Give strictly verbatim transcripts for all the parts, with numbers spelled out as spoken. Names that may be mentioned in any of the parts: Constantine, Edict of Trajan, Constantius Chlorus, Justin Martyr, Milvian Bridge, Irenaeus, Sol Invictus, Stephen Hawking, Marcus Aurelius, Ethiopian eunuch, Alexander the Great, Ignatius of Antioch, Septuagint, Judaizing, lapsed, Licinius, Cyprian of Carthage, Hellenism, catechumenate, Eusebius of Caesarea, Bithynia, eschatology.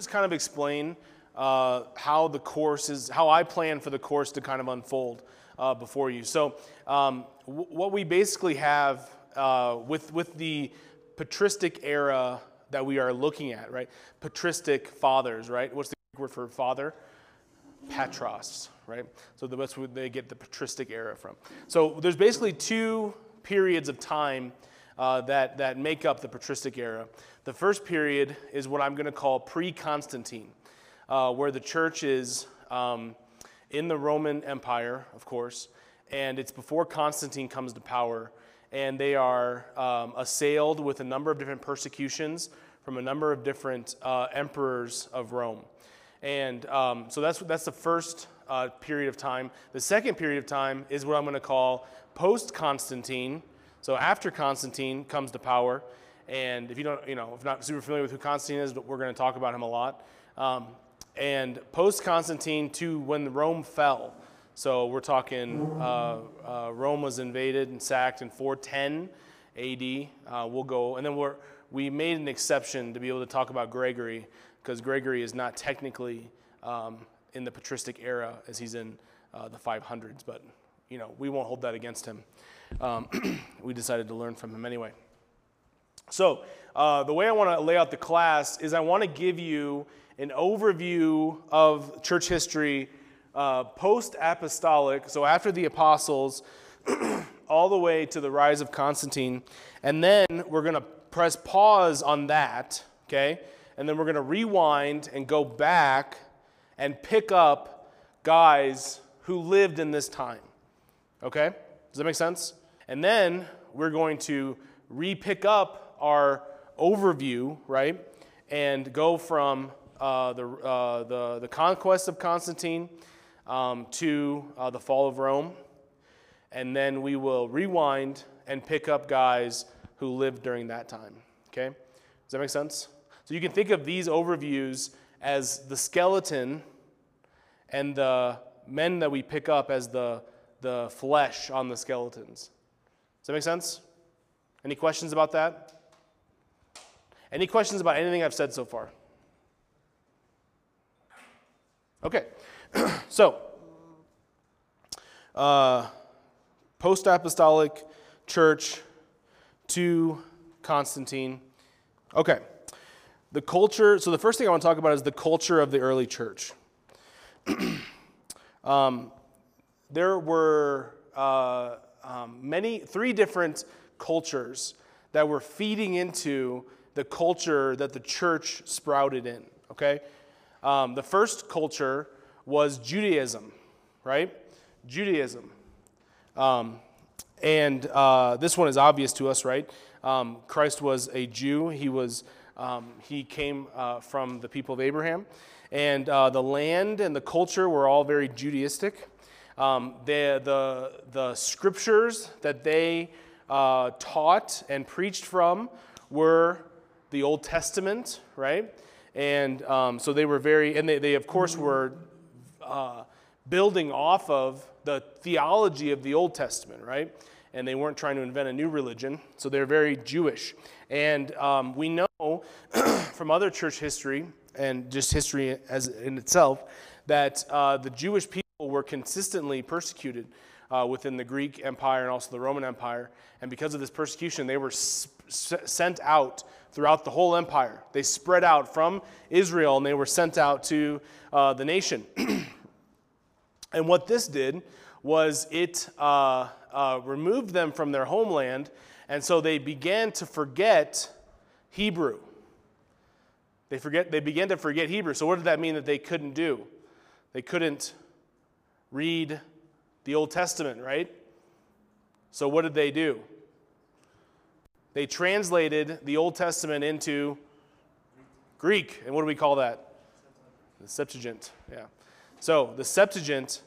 Just kind of explain uh, how the course is, how I plan for the course to kind of unfold uh, before you. So um, w what we basically have uh, with, with the patristic era that we are looking at, right? Patristic fathers, right? What's the Greek word for father? Patros, right? So that's where they get the patristic era from. So there's basically two periods of time uh, that, that make up the patristic era. The first period is what I'm going to call pre-Constantine, uh, where the church is um, in the Roman Empire, of course, and it's before Constantine comes to power, and they are um, assailed with a number of different persecutions from a number of different uh, emperors of Rome. And um, so that's, that's the first uh, period of time. The second period of time is what I'm going to call post-Constantine. So after Constantine comes to power, and if you don't, you know, if not super familiar with who Constantine is, we're going to talk about him a lot. Um, and post-Constantine to when Rome fell. So we're talking uh, uh, Rome was invaded and sacked in four ten A D. Uh, we'll go, and then we're, we made an exception to be able to talk about Gregory, because Gregory is not technically um, in the patristic era as he's in uh, the five hundreds, but you know, we won't hold that against him. Um, we decided to learn from him anyway. So uh, the way I want to lay out the class is I want to give you an overview of church history uh, post-apostolic, so after the apostles, all the way to the rise of Constantine, and then we're going to press pause on that, okay? And then we're going to rewind and go back and pick up guys who lived in this time. Okay? Does that make sense? And then we're going to re-pick up our overview, right? And go from uh, the, uh, the, the conquest of Constantine um, to uh, the fall of Rome. And then we will rewind and pick up guys who lived during that time. Okay? Does that make sense? So you can think of these overviews as the skeleton and the men that we pick up as the, the flesh on the skeletons. Does that make sense? Any questions about that? Any questions about anything I've said so far? Okay. So, uh, post-apostolic church to Constantine. Okay. The culture, so the first thing I want to talk about is the culture of the early church. um, there were uh, um, many, three different cultures that were feeding into the culture that the church sprouted in, okay? Um, the first culture was Judaism, right? Judaism. Um, and uh, this one is obvious to us, right? Um, Christ was a Jew. He was... Um, he came uh, from the people of Abraham, and uh, the land and the culture were all very Judaistic. Um, the, the, the scriptures that they uh, taught and preached from were the Old Testament, right? And um, so they were very, and they, they of course were uh, building off of the theology of the Old Testament, right? And they weren't trying to invent a new religion, so they're very Jewish. And um, we know from other church history, and just history as in itself, that uh, the Jewish people were consistently persecuted uh, within the Greek Empire and also the Roman Empire. And because of this persecution, they were sent out throughout the whole empire. They spread out from Israel, and they were sent out to uh, the nation. And what this did was it... Uh, Uh, removed them from their homeland, and so they began to forget Hebrew. They forget. They began to forget Hebrew. So what did that mean that they couldn't do? They couldn't read the Old Testament, right? So what did they do? They translated the Old Testament into Greek, and what do we call that? The Septuagint. Yeah. So the Septuagint,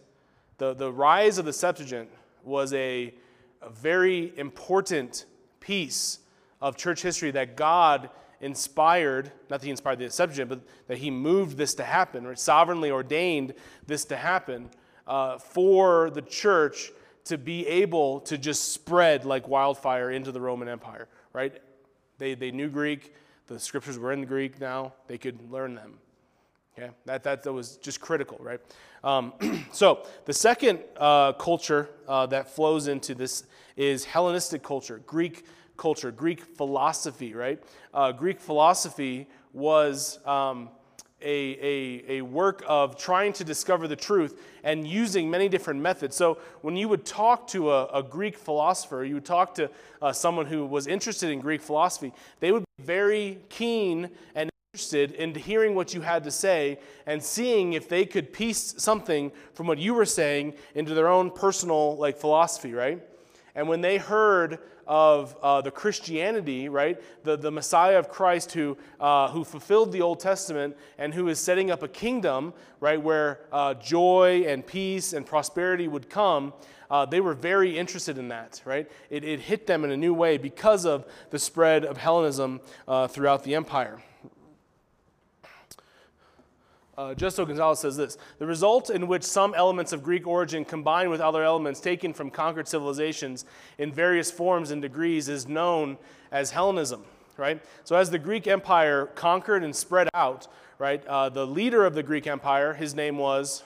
the, the rise of the Septuagint was a, a very important piece of church history that God inspired, not that he inspired the Septuagint, but that he moved this to happen, or sovereignly ordained this to happen uh, for the church to be able to just spread like wildfire into the Roman Empire, right? They, they knew Greek. The scriptures were in Greek now. They could learn them, Okay, that, that, that was just critical, right? Um, so the second uh, culture uh, that flows into this is Hellenistic culture, Greek culture, Greek philosophy, right? Uh, Greek philosophy was um, a, a, a work of trying to discover the truth and using many different methods. So when you would talk to a, a Greek philosopher, you would talk to uh, someone who was interested in Greek philosophy, they would be very keen and interested in hearing what you had to say and seeing if they could piece something from what you were saying into their own personal like philosophy, right? And when they heard of uh, the Christianity, right, the, the Messiah of Christ who uh, who fulfilled the Old Testament and who is setting up a kingdom, right, where uh, joy and peace and prosperity would come, uh, they were very interested in that, right? It, it hit them in a new way because of the spread of Hellenism uh, throughout the empire. Uh, Justo Gonzalez says this: the result in which some elements of Greek origin combine with other elements taken from conquered civilizations in various forms and degrees is known as Hellenism, right? So as the Greek Empire conquered and spread out, right, uh, the leader of the Greek Empire, his name was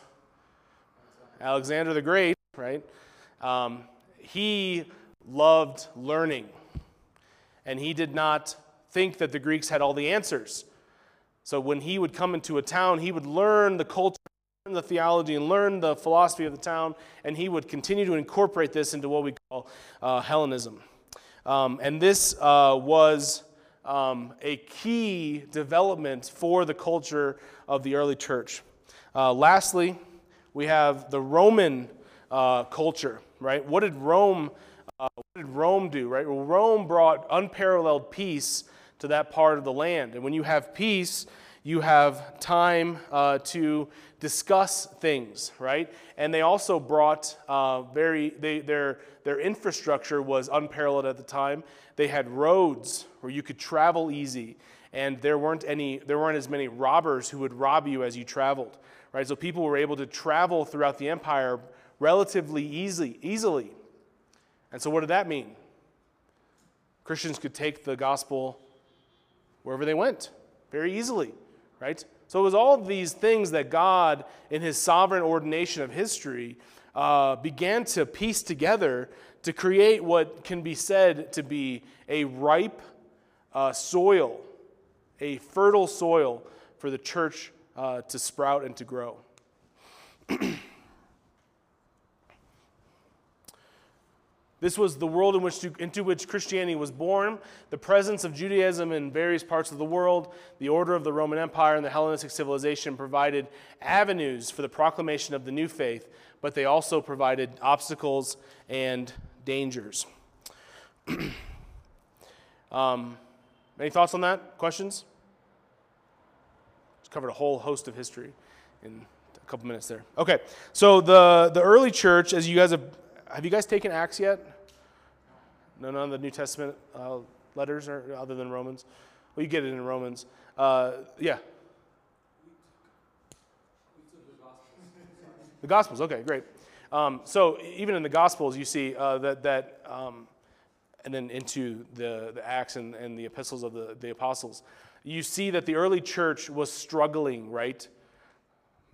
Alexander the Great, right? Um, he loved learning, and he did not think that the Greeks had all the answers. So when he would come into a town, he would learn the culture, learn the theology, and learn the philosophy of the town, and he would continue to incorporate this into what we call uh, Hellenism. Um, and this uh, was um, a key development for the culture of the early church. Uh, lastly, we have the Roman uh, culture, right? What did Rome, uh, what did Rome do, right? Well, Rome brought unparalleled peace to that part of the land. And when you have peace, you have time uh, to discuss things, right? And they also brought uh, very, they, their, their infrastructure was unparalleled at the time. They had roads where you could travel easy, and there weren't any, there weren't as many robbers who would rob you as you traveled, right? So people were able to travel throughout the empire relatively easy, easily. And so what did that mean? Christians could take the gospel wherever they went, very easily, right? So it was all these things that God, in his sovereign ordination of history, uh, began to piece together to create what can be said to be a ripe uh, soil, a fertile soil for the church uh, to sprout and to grow. This was the world in which to, into which Christianity was born, the presence of Judaism in various parts of the world, the order of the Roman Empire and the Hellenistic civilization provided avenues for the proclamation of the new faith, but they also provided obstacles and dangers. um, any thoughts on that? Questions? Just covered a whole host of history in a couple minutes there. Okay, so the, the early church, as you guys have... Have you guys taken Acts yet? No, none of the New Testament uh, letters are, other than Romans. Well, you get it in Romans. Uh, yeah. The Gospels, okay, great. Um, so even in the Gospels, you see uh, that, that um, and then into the, the Acts and, and the epistles of the, the apostles, you see that the early church was struggling, right?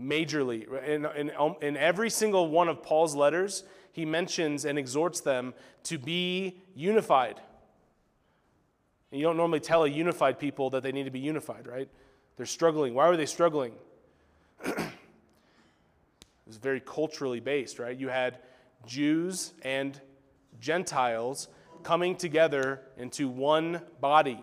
Majorly. In, in, in every single one of Paul's letters, he mentions and exhorts them to be unified. And you don't normally tell a unified people that they need to be unified, right? They're struggling. Why were they struggling? It was very culturally based, right? You had Jews and Gentiles coming together into one body.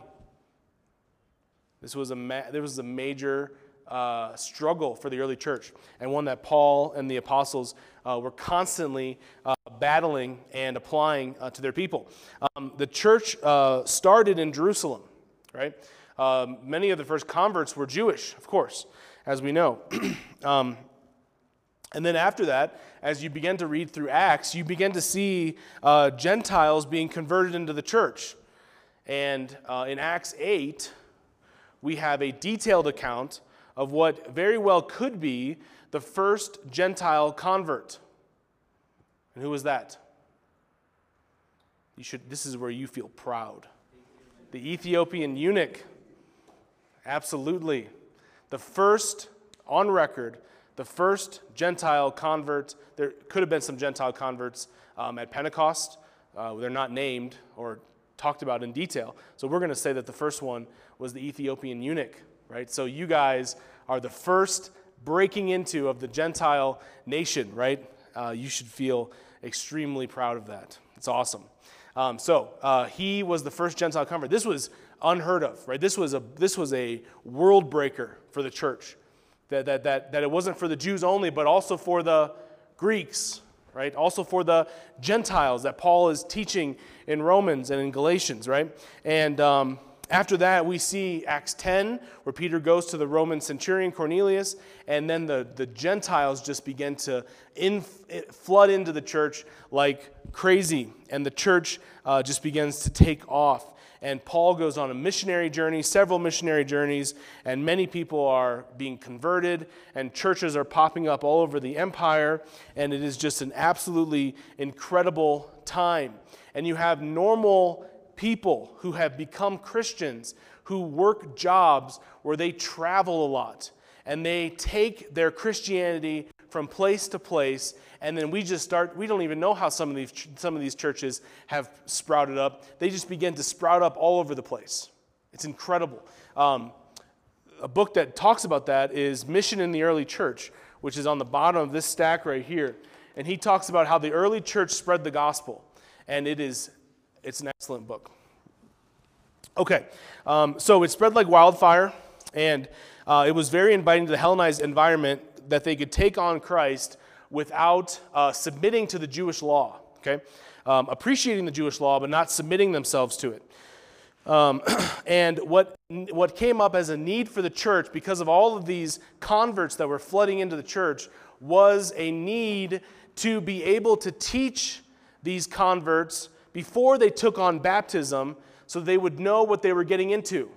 This was a ma- there was a major Uh, struggle for the early church, and one that Paul and the apostles uh, were constantly uh, battling and applying uh, to their people. Um, the church uh, started in Jerusalem, right? Um, many of the first converts were Jewish, of course, as we know. um, and then after that, as you begin to read through Acts, you begin to see uh, Gentiles being converted into the church. And uh, in Acts eight, we have a detailed account of what very well could be the first Gentile convert. And who was that? You should, this is where you feel proud. The Ethiopian eunuch. Absolutely. The first on record, the first Gentile convert. There could have been some Gentile converts um, at Pentecost. Uh, they're not named or talked about in detail. So we're going to say that the first one was the Ethiopian eunuch, right? So you guys are the first breaking into of the Gentile nation, right? Uh, you should feel extremely proud of that. It's awesome. Um, so uh, he was the first Gentile convert. This was unheard of, right? This was a this was a world breaker for the church. That that that that it wasn't for the Jews only, but also for the Greeks, right? Also for the Gentiles that Paul is teaching in Romans and in Galatians, right? And um, after that, we see Acts ten, where Peter goes to the Roman centurion Cornelius, and then the, the Gentiles just begin to in, flood into the church like crazy, and the church uh, just begins to take off. And Paul goes on a missionary journey, several missionary journeys, and many people are being converted, and churches are popping up all over the empire, and it is just an absolutely incredible time. And you have normal people who have become Christians, who work jobs where they travel a lot, and they take their Christianity from place to place, and then we just start, we don't even know how some of these some of these churches have sprouted up. They just begin to sprout up all over the place. It's incredible. Um, a book that talks about that is Mission in the Early Church, which is on the bottom of this stack right here, and he talks about how the early church spread the gospel, and it is It's an excellent book. Okay, um, so it spread like wildfire, and uh, it was very inviting to the Hellenized environment that they could take on Christ without uh, submitting to the Jewish law, okay? Um, appreciating the Jewish law, but not submitting themselves to it. Um, and what, what came up as a need for the church, because of all of these converts that were flooding into the church, was a need to be able to teach these converts before they took on baptism, so they would know what they were getting into.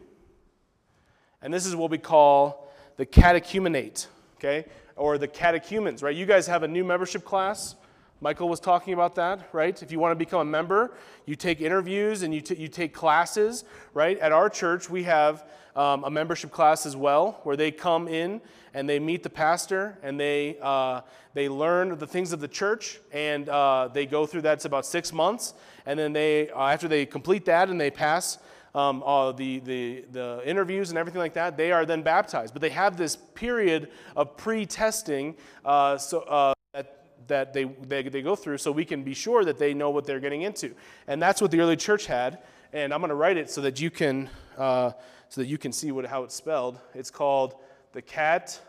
And this is what we call the catechumenate, okay? Or the catechumens, right? You guys have a new membership class. Michael was talking about that, right? If you want to become a member, you take interviews and you, t you take classes, right? At our church, we have um, a membership class as well, where they come in and they meet the pastor, and they, uh, they learn the things of the church, and uh, they go through that. It's about six months. And then they, uh, after they complete that and they pass um, uh, the, the, the interviews and everything like that, they are then baptized. But they have this period of pre-testing uh, so, uh, that, that they, they, they go through, so we can be sure that they know what they're getting into. And that's what the early church had. And I'm going to write it so that you can, uh, so that you can see what, how it's spelled. It's called the cat,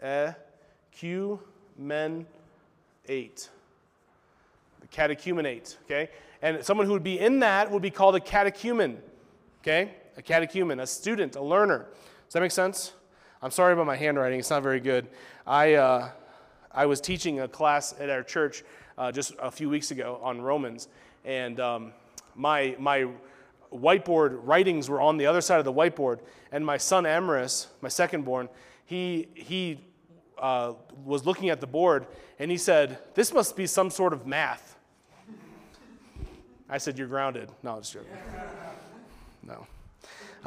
eh, q, men, eight. The catechumenate, okay? And someone who would be in that would be called a catechumen, okay? A catechumen, a student, a learner. Does that make sense? I'm sorry about my handwriting. It's not very good. I, uh, I was teaching a class at our church uh, just a few weeks ago on Romans, and um, my my... whiteboard writings were on the other side of the whiteboard, and my son Amorous, my second born, he he uh, was looking at the board, and he said, "This must be some sort of math." I said, "You're grounded." No, I'm just joking. No.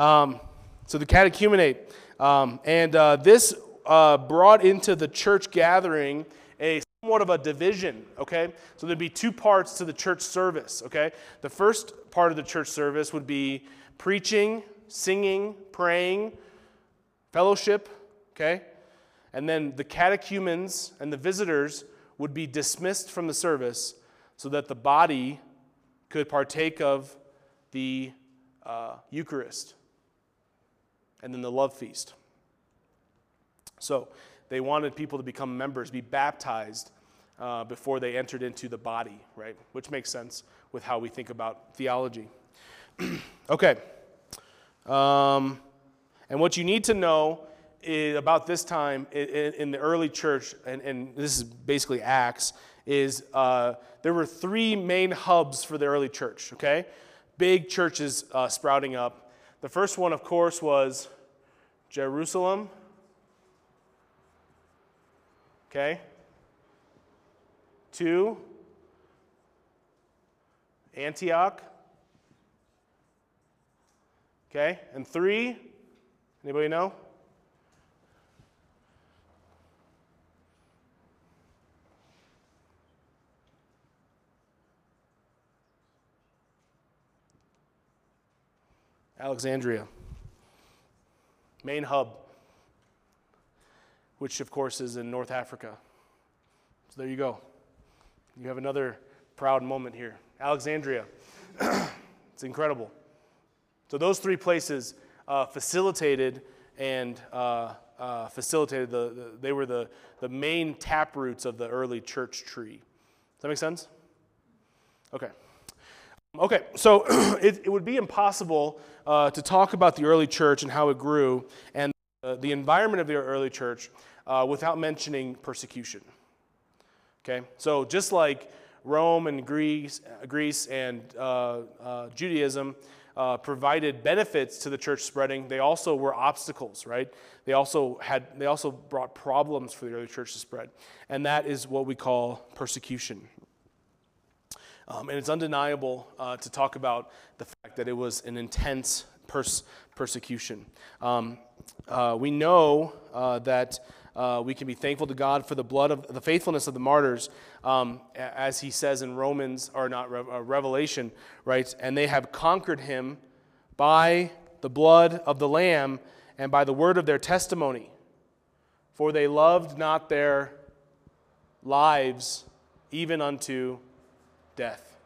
Um, so the catechumenate, um, and uh, this uh, brought into the church gathering a somewhat of a division, okay? So there'd be two parts to the church service, okay? The first part of the church service would be preaching, singing, praying, fellowship, okay? And then the catechumens and the visitors would be dismissed from the service so that the body could partake of the uh, Eucharist and then the love feast. So they wanted people to become members, be baptized uh, before they entered into the body, right? Which makes sense with how we think about theology. Okay. Um, and what you need to know is, about this time in, in the early church, and, and this is basically Acts, is uh, there were three main hubs for the early church, okay? Big churches uh, sprouting up. The first one, of course, was Jerusalem. Okay, two, Antioch, okay, and three, anybody know? Alexandria, main hub, which of course is in North Africa. So there you go. You have another proud moment here. Alexandria. It's incredible. So those three places uh, facilitated and uh, uh, facilitated the, the they were the the main tap roots of the early church tree. Does that make sense? Okay. Okay, so it, it would be impossible uh, to talk about the early church and how it grew and uh, the environment of the early church uh, without mentioning persecution. Okay, so just like Rome and Greece, Greece and uh, uh, Judaism uh, provided benefits to the church spreading, they also were obstacles, right? They also had, they also brought problems for the early church to spread, and that is what we call persecution. Um, and it's undeniable uh, to talk about the fact that it was an intense pers persecution. Um, uh, we know uh, that uh, we can be thankful to God for the blood of the faithfulness of the martyrs, um, as he says in Romans, or not Re uh, Revelation, right? And they have conquered him by the blood of the Lamb and by the word of their testimony, for they loved not their lives even unto death. Death.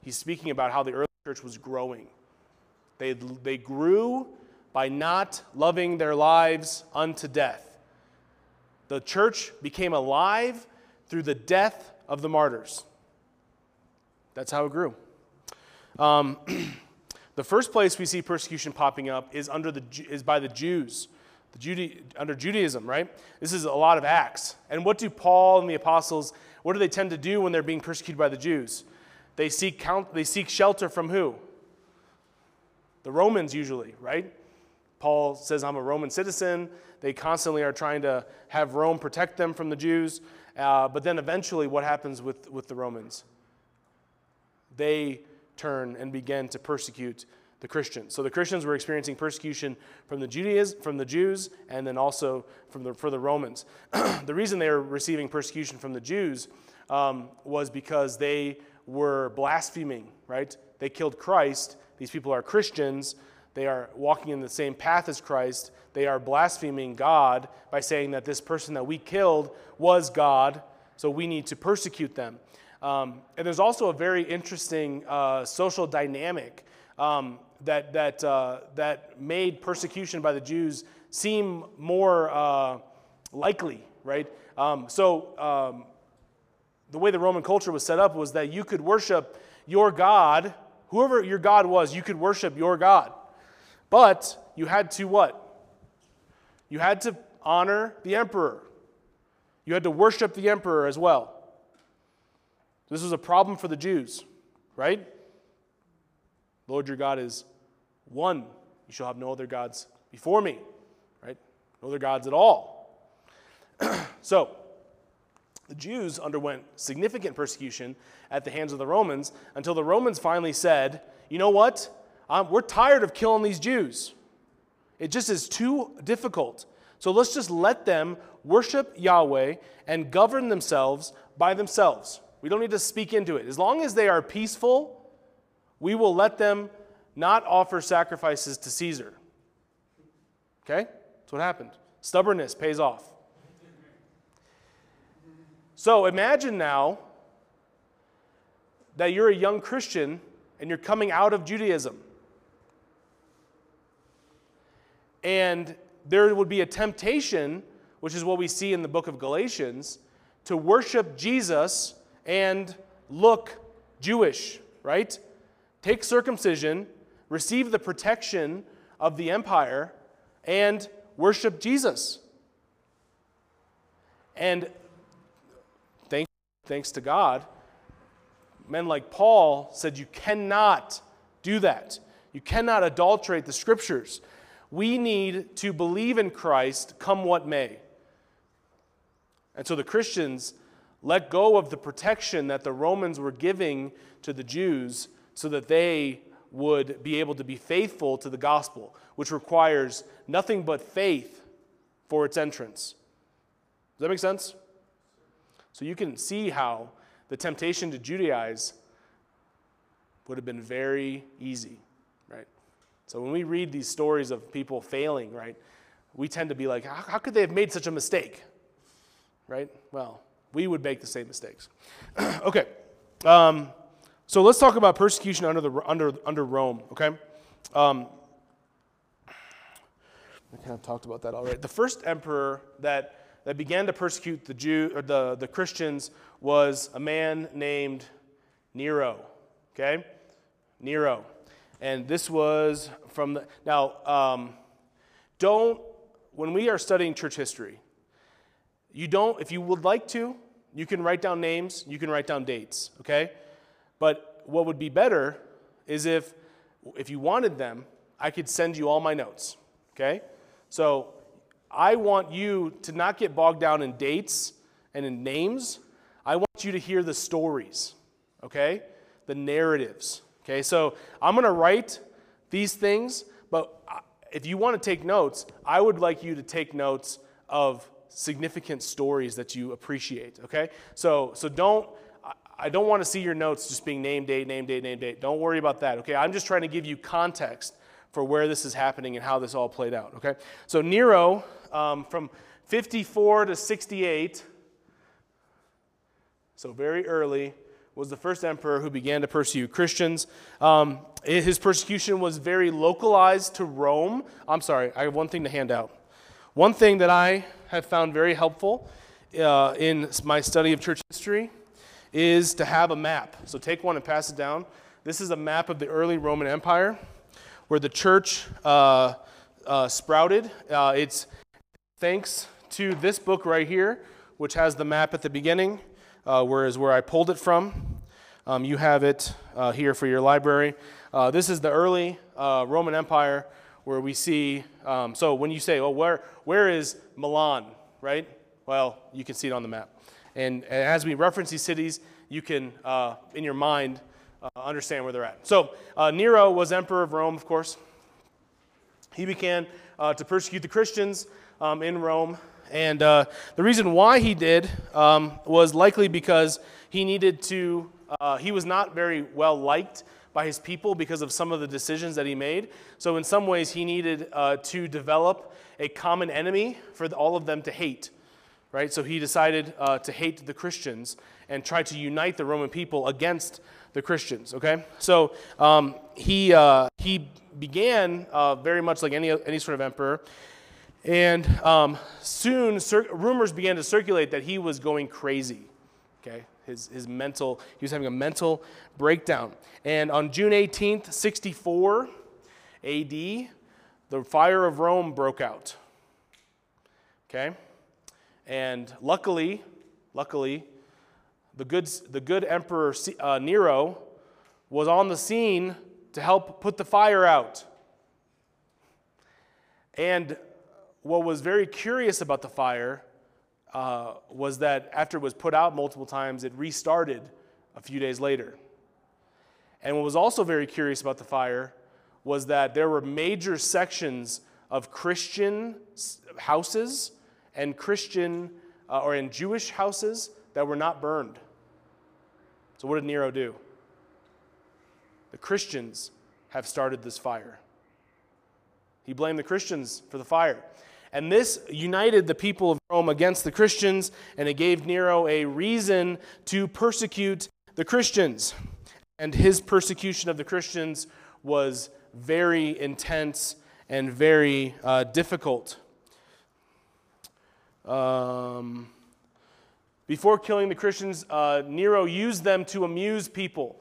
He's speaking about how the early church was growing. They, they grew by not loving their lives unto death. The church became alive through the death of the martyrs. That's how it grew. Um, the first place we see persecution popping up is under the is by the Jews. The Jude, under Judaism, right? This is a lot of Acts. And what do Paul and the apostles, what do they tend to do when they're being persecuted by the Jews? They seek count, they seek shelter from who? The Romans usually, right? Paul says, I'm a Roman citizen. They constantly are trying to have Rome protect them from the Jews. Uh, but then eventually what happens with, with the Romans? They turn and begin to persecute the Christians. So the Christians were experiencing persecution from the Judeans, from the Jews, and then also from the, for the Romans. The reason they were receiving persecution from the Jews um, was because they were blaspheming, right? They killed Christ. These people are Christians. They are walking in the same path as Christ. They are blaspheming God by saying that this person that we killed was God, so we need to persecute them. Um, and there's also a very interesting uh, social dynamic Um, that that uh, that made persecution by the Jews seem more uh, likely, right? Um, so um, the way the Roman culture was set up was that you could worship your God, whoever your God was, you could worship your God, but you had to what? You had to honor the emperor. You had to worship the emperor as well. This was a problem for the Jews, right? Lord, your God is one. You shall have no other gods before me, right? No other gods at all. So, the Jews underwent significant persecution at the hands of the Romans until the Romans finally said, you know what? Um, we're tired of killing these Jews. It just is too difficult. So let's just let them worship Yahweh and govern themselves by themselves. We don't need to speak into it. As long as they are peaceful, we will let them not offer sacrifices to Caesar. Okay? That's what happened. Stubbornness pays off. So imagine now that you're a young Christian and you're coming out of Judaism. And there would be a temptation, which is what we see in the book of Galatians, to worship Jesus and look Jewish, right? Take circumcision, receive the protection of the empire, and worship Jesus. And thanks, thanks to God, men like Paul said, you cannot do that. You cannot adulterate the scriptures. We need to believe in Christ, come what may. And so the Christians let go of the protection that the Romans were giving to the Jews, so that they would be able to be faithful to the gospel, which requires nothing but faith for its entrance. Does that make sense? So you can see how the temptation to Judaize would have been very easy, right? So when we read these stories of people failing, right, we tend to be like, how, how could they have made such a mistake? Right? Well, we would make the same mistakes. Okay. Um, so let's talk about persecution under the under under Rome, okay? Um, I kind of talked about that already. The first emperor that, that began to persecute the Jew or the, the Christians was a man named Nero, okay? Nero. And this was from the... Now, um, don't... When we are studying church history, you don't... If you would like to, you can write down names, you can write down dates, okay? But what would be better is if, if you wanted them, I could send you all my notes, okay? So I want you to not get bogged down in dates and in names. I want you to hear the stories, okay? The narratives. Okay, so I'm going to write these things, but if you want to take notes, I would like you to take notes of significant stories that you appreciate, okay? So so don't, I don't want to see your notes just being name, date, name, date, name, date. Don't worry about that, okay? I'm just trying to give you context for where this is happening and how this all played out, okay? So Nero, um, from fifty-four to sixty-eight, so very early, was the first emperor who began to persecute Christians. Um, his persecution was very localized to Rome. I'm sorry, I have one thing to hand out. One thing that I have found very helpful uh, in my study of church history is to have a map. So take one and pass it down. This is a map of the early Roman Empire where the church uh, uh, sprouted. Uh, it's thanks to this book right here, which has the map at the beginning. Uh, whereas where I pulled it from, um, you have it uh, here for your library. Uh, this is the early uh, Roman Empire where we see, um, so when you say, oh, where, where is Milan, right? Well, you can see it on the map. And, and as we reference these cities, you can, uh, in your mind, uh, understand where they're at. So uh, Nero was emperor of Rome, of course. He began uh, to persecute the Christians um, in Rome. And uh, the reason why he did um, was likely because he needed to, uh, he was not very well liked by his people because of some of the decisions that he made. So in some ways he needed uh, to develop a common enemy for all of them to hate, right? So he decided uh, to hate the Christians and try to unite the Roman people against the Christians, okay? So um, he, uh, he began uh, very much like any, any sort of emperor. And um, soon, rumors began to circulate that he was going crazy, okay? His, his mental, he was having a mental breakdown. And on June eighteenth, sixty-four A D, the fire of Rome broke out, okay? And luckily, luckily, the good, the good emperor uh, Nero was on the scene to help put the fire out. And what was very curious about the fire uh, was that after it was put out multiple times, it restarted a few days later. And what was also very curious about the fire was that there were major sections of Christian houses and Christian uh, or in Jewish houses that were not burned. So what did Nero do? The Christians have started this fire. He blamed the Christians for the fire. And this united the people of Rome against the Christians, and it gave Nero a reason to persecute the Christians. And his persecution of the Christians was very intense and very uh, difficult. Um, before killing the Christians, uh, Nero used them to amuse people.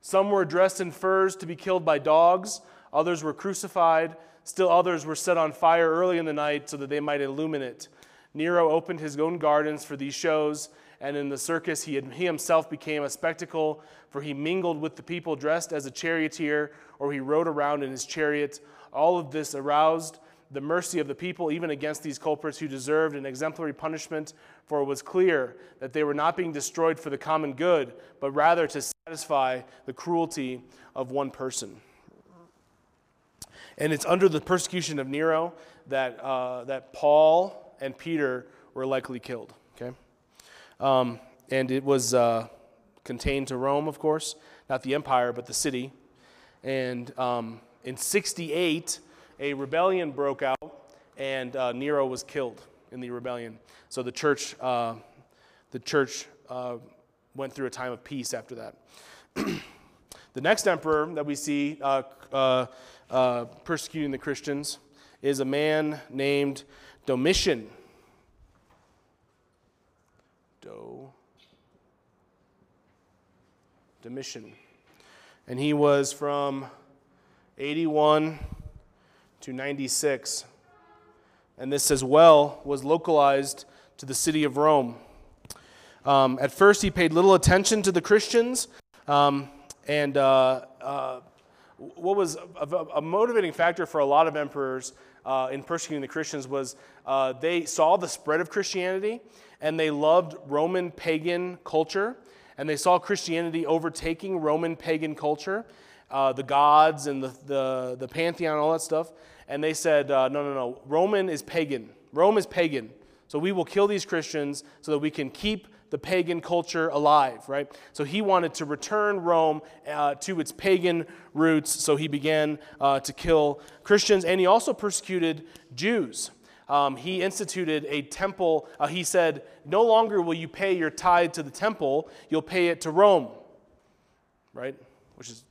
Some were dressed in furs to be killed by dogs. Others were crucified. Still others were set on fire early in the night so that they might illuminate. Nero opened his own gardens for these shows, and in the circus he, had, he himself became a spectacle, for he mingled with the people dressed as a charioteer, or he rode around in his chariot. All of this aroused the mercy of the people, even against these culprits who deserved an exemplary punishment, for it was clear that they were not being destroyed for the common good, but rather to satisfy the cruelty of one person. And it's under the persecution of Nero that, uh, that Paul and Peter were likely killed, okay? Um, and it was uh, contained to Rome, of course, not the empire, but the city. And um, In sixty-eight, a rebellion broke out, and uh, Nero was killed in the rebellion. So the church, uh, the church uh, went through a time of peace after that. The next emperor that we see uh, uh, uh, persecuting the Christians is a man named Domitian. Do. Domitian. And he was from eighty-one to ninety-six. And this as well was localized to the city of Rome. Um, at first, he paid little attention to the Christians. Um, and uh, uh, what was a, a motivating factor for a lot of emperors uh, in persecuting the Christians was uh, they saw the spread of Christianity, and they loved Roman pagan culture. And they saw Christianity overtaking Roman pagan culture, uh, the gods and the, the, the pantheon, all that stuff. And they said, uh, no, no, no, Roman is pagan. Rome is pagan. So we will kill these Christians so that we can keep the pagan culture alive, right? So he wanted to return Rome uh, to its pagan roots, so he began uh, to kill Christians. And he also persecuted Jews. Um, he instituted a temple. Uh, he said, no longer will you pay your tithe to the temple, you'll pay it to Rome, right? Which is,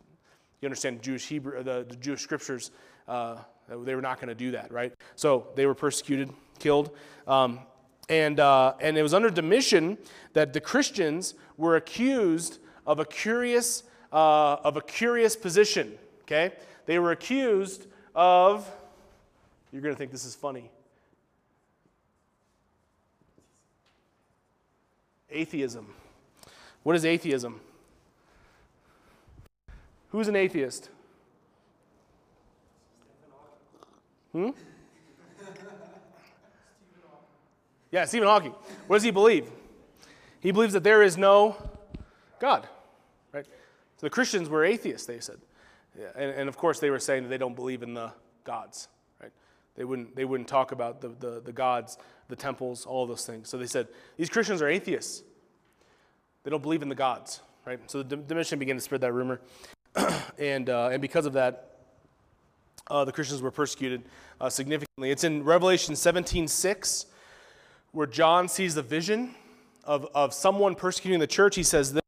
you understand Jewish Hebrew, the, the Jewish scriptures, uh, they were not going to do that, right? So they were persecuted, killed. Um, and, uh, and it was under Domitian that the Christians were accused of a curious, uh, of a curious position, okay? They were accused of, you're going to think this is funny, atheism. What is atheism? Who's an atheist? Hmm? Yeah, Stephen Hawking. What does he believe? He believes that there is no God, right? So the Christians were atheists, they said. Yeah, and, and of course they were saying that they don't believe in the gods, right? They wouldn't, they wouldn't talk about the, the, the gods, the temples, all those things. So they said, these Christians are atheists. They don't believe in the gods, right? So the Domitian began to spread that rumor. and, uh, and because of that, uh, the Christians were persecuted uh, significantly. It's in Revelation seventeen six, where John sees the vision of, of someone persecuting the church. He says this,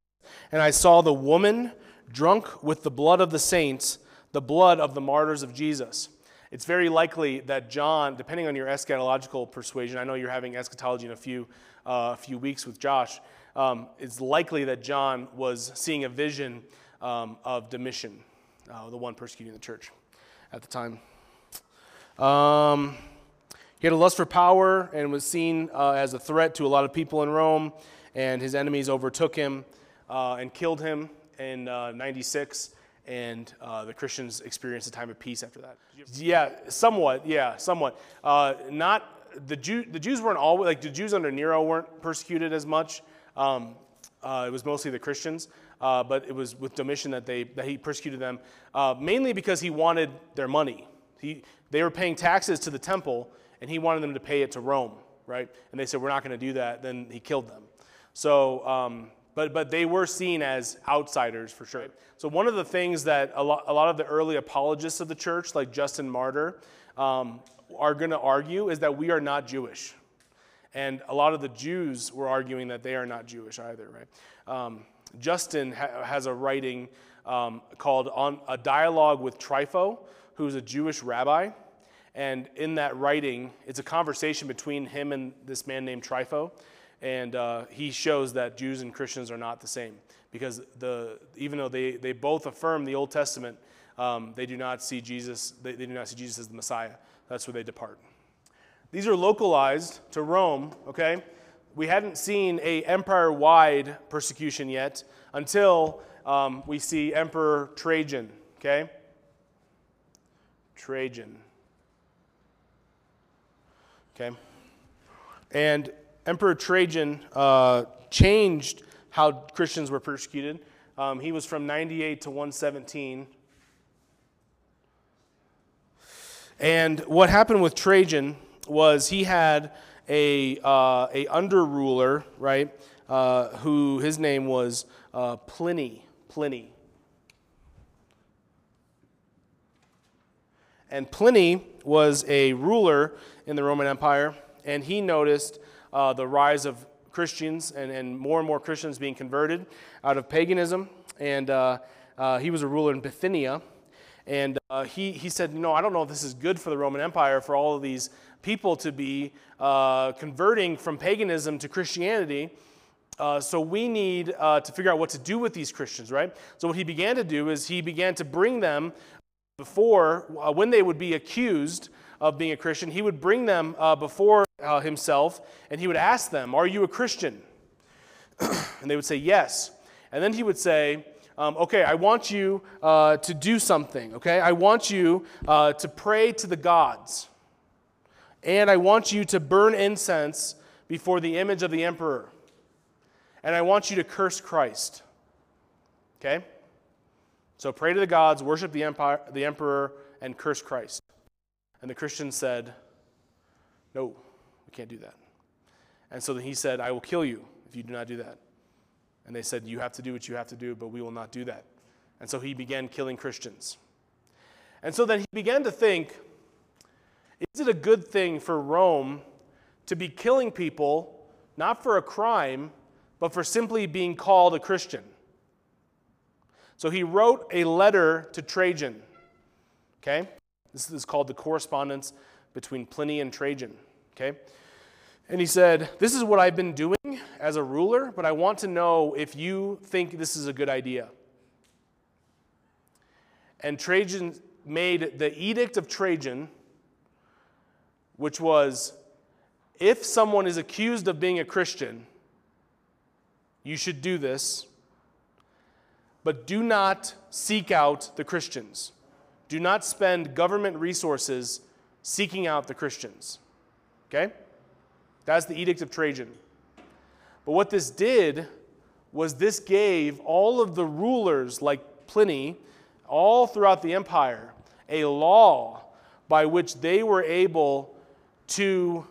"And I saw the woman drunk with the blood of the saints, the blood of the martyrs of Jesus." It's very likely that John, depending on your eschatological persuasion, I know you're having eschatology in a few, uh, few weeks with Josh, um, it's likely that John was seeing a vision um, of Domitian, uh, the one persecuting the church at the time. Um, he had a lust for power and was seen uh, as a threat to a lot of people in Rome, and his enemies overtook him uh, and killed him in uh, ninety-six. And uh, the Christians experienced a time of peace after that. Yeah, somewhat. Yeah, somewhat. Uh, not the Jew. The Jews weren't always like the Jews under Nero weren't persecuted as much. Um, uh, it was mostly the Christians, uh, but it was with Domitian that they that he persecuted them uh, mainly because he wanted their money. He they were paying taxes to the temple, and he wanted them to pay it to Rome, right? And they said, "We're not going to do that." Then he killed them. So. Um, But, but they were seen as outsiders for sure. So one of the things that a lot, a lot of the early apologists of the church, like Justin Martyr, um, are going to argue is that we are not Jewish. And a lot of the Jews were arguing that they are not Jewish either, right? Um, Justin ha has a writing um, called on A Dialogue with Trypho, who's a Jewish rabbi. And in that writing, it's a conversation between him and this man named Trypho. And uh, he shows that Jews and Christians are not the same because the even though they, they both affirm the Old Testament, um, they do not see Jesus they, they do not see Jesus as the Messiah. That's where they depart. These are localized to Rome. Okay, we hadn't seen a empire-wide persecution yet until um, we see Emperor Trajan. Okay, Trajan. Okay, and Emperor Trajan uh, changed how Christians were persecuted. Um, he was from ninety-eight to one seventeen. And what happened with Trajan was he had a, uh, a under-ruler, right, uh, who his name was uh, Pliny. Pliny. And Pliny was a ruler in the Roman Empire, and he noticed uh, the rise of Christians and, and more and more Christians being converted out of paganism. And uh, uh, he was a ruler in Bithynia. And uh, he, he said, no, I don't know if this is good for the Roman Empire for all of these people to be uh, converting from paganism to Christianity. Uh, so we need uh, to figure out what to do with these Christians, right? So what he began to do is he began to bring them before, uh, when they would be accused of being a Christian, he would bring them uh, before uh, himself, and he would ask them, are you a Christian? And they would say, yes. And then he would say, Um, okay, I want you uh, to do something, okay? I want you uh, to pray to the gods. And I want you to burn incense before the image of the emperor. And I want you to curse Christ, okay? So pray to the gods, worship the, empire, the emperor, and curse Christ. And the Christians said, no, we can't do that. And so then he said, I will kill you if you do not do that. And they said, you have to do what you have to do, but we will not do that. And so he began killing Christians. And so then he began to think, is it a good thing for Rome to be killing people, not for a crime, but for simply being called a Christian? So he wrote a letter to Trajan. Okay? This is called the correspondence between Pliny and Trajan. Okay? And he said, this is what I've been doing as a ruler, but I want to know if you think this is a good idea. And Trajan made the Edict of Trajan, which was, if someone is accused of being a Christian, you should do this, but do not seek out the Christians. Do not spend government resources seeking out the Christians. Okay? That's the Edict of Trajan. But what this did was this gave all of the rulers, like Pliny, all throughout the empire, a law by which they were able to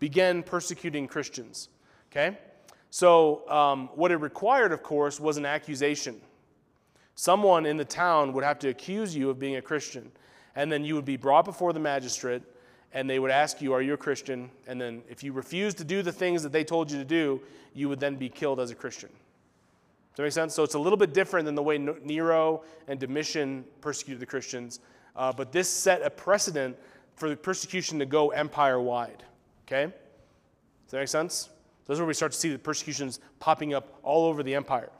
begin persecuting Christians. Okay? So um, what it required, of course, was an accusation. Someone in the town would have to accuse you of being a Christian, and then you would be brought before the magistrate, and they would ask you, are you a Christian? And then if you refused to do the things that they told you to do, you would then be killed as a Christian. Does that make sense? So it's a little bit different than the way Nero and Domitian persecuted the Christians. Uh, but this set a precedent for the persecution to go empire-wide. Okay? Does that make sense? So that's where we start to see the persecutions popping up all over the empire.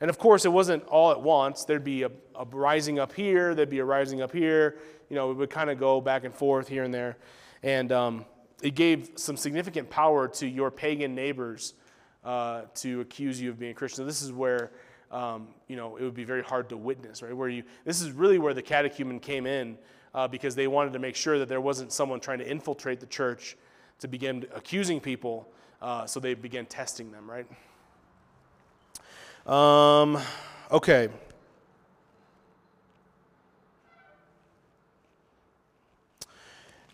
And of course, it wasn't all at once. There'd be a, a rising up here. There'd be a rising up here. You know, it would kind of go back and forth here and there. And um, it gave some significant power to your pagan neighbors uh, to accuse you of being a Christian. This is where, um, you know, it would be very hard to witness, right? Where you, this is really where the catechumen came in uh, because they wanted to make sure that there wasn't someone trying to infiltrate the church to begin accusing people. Uh, so they began testing them, right? Um, okay.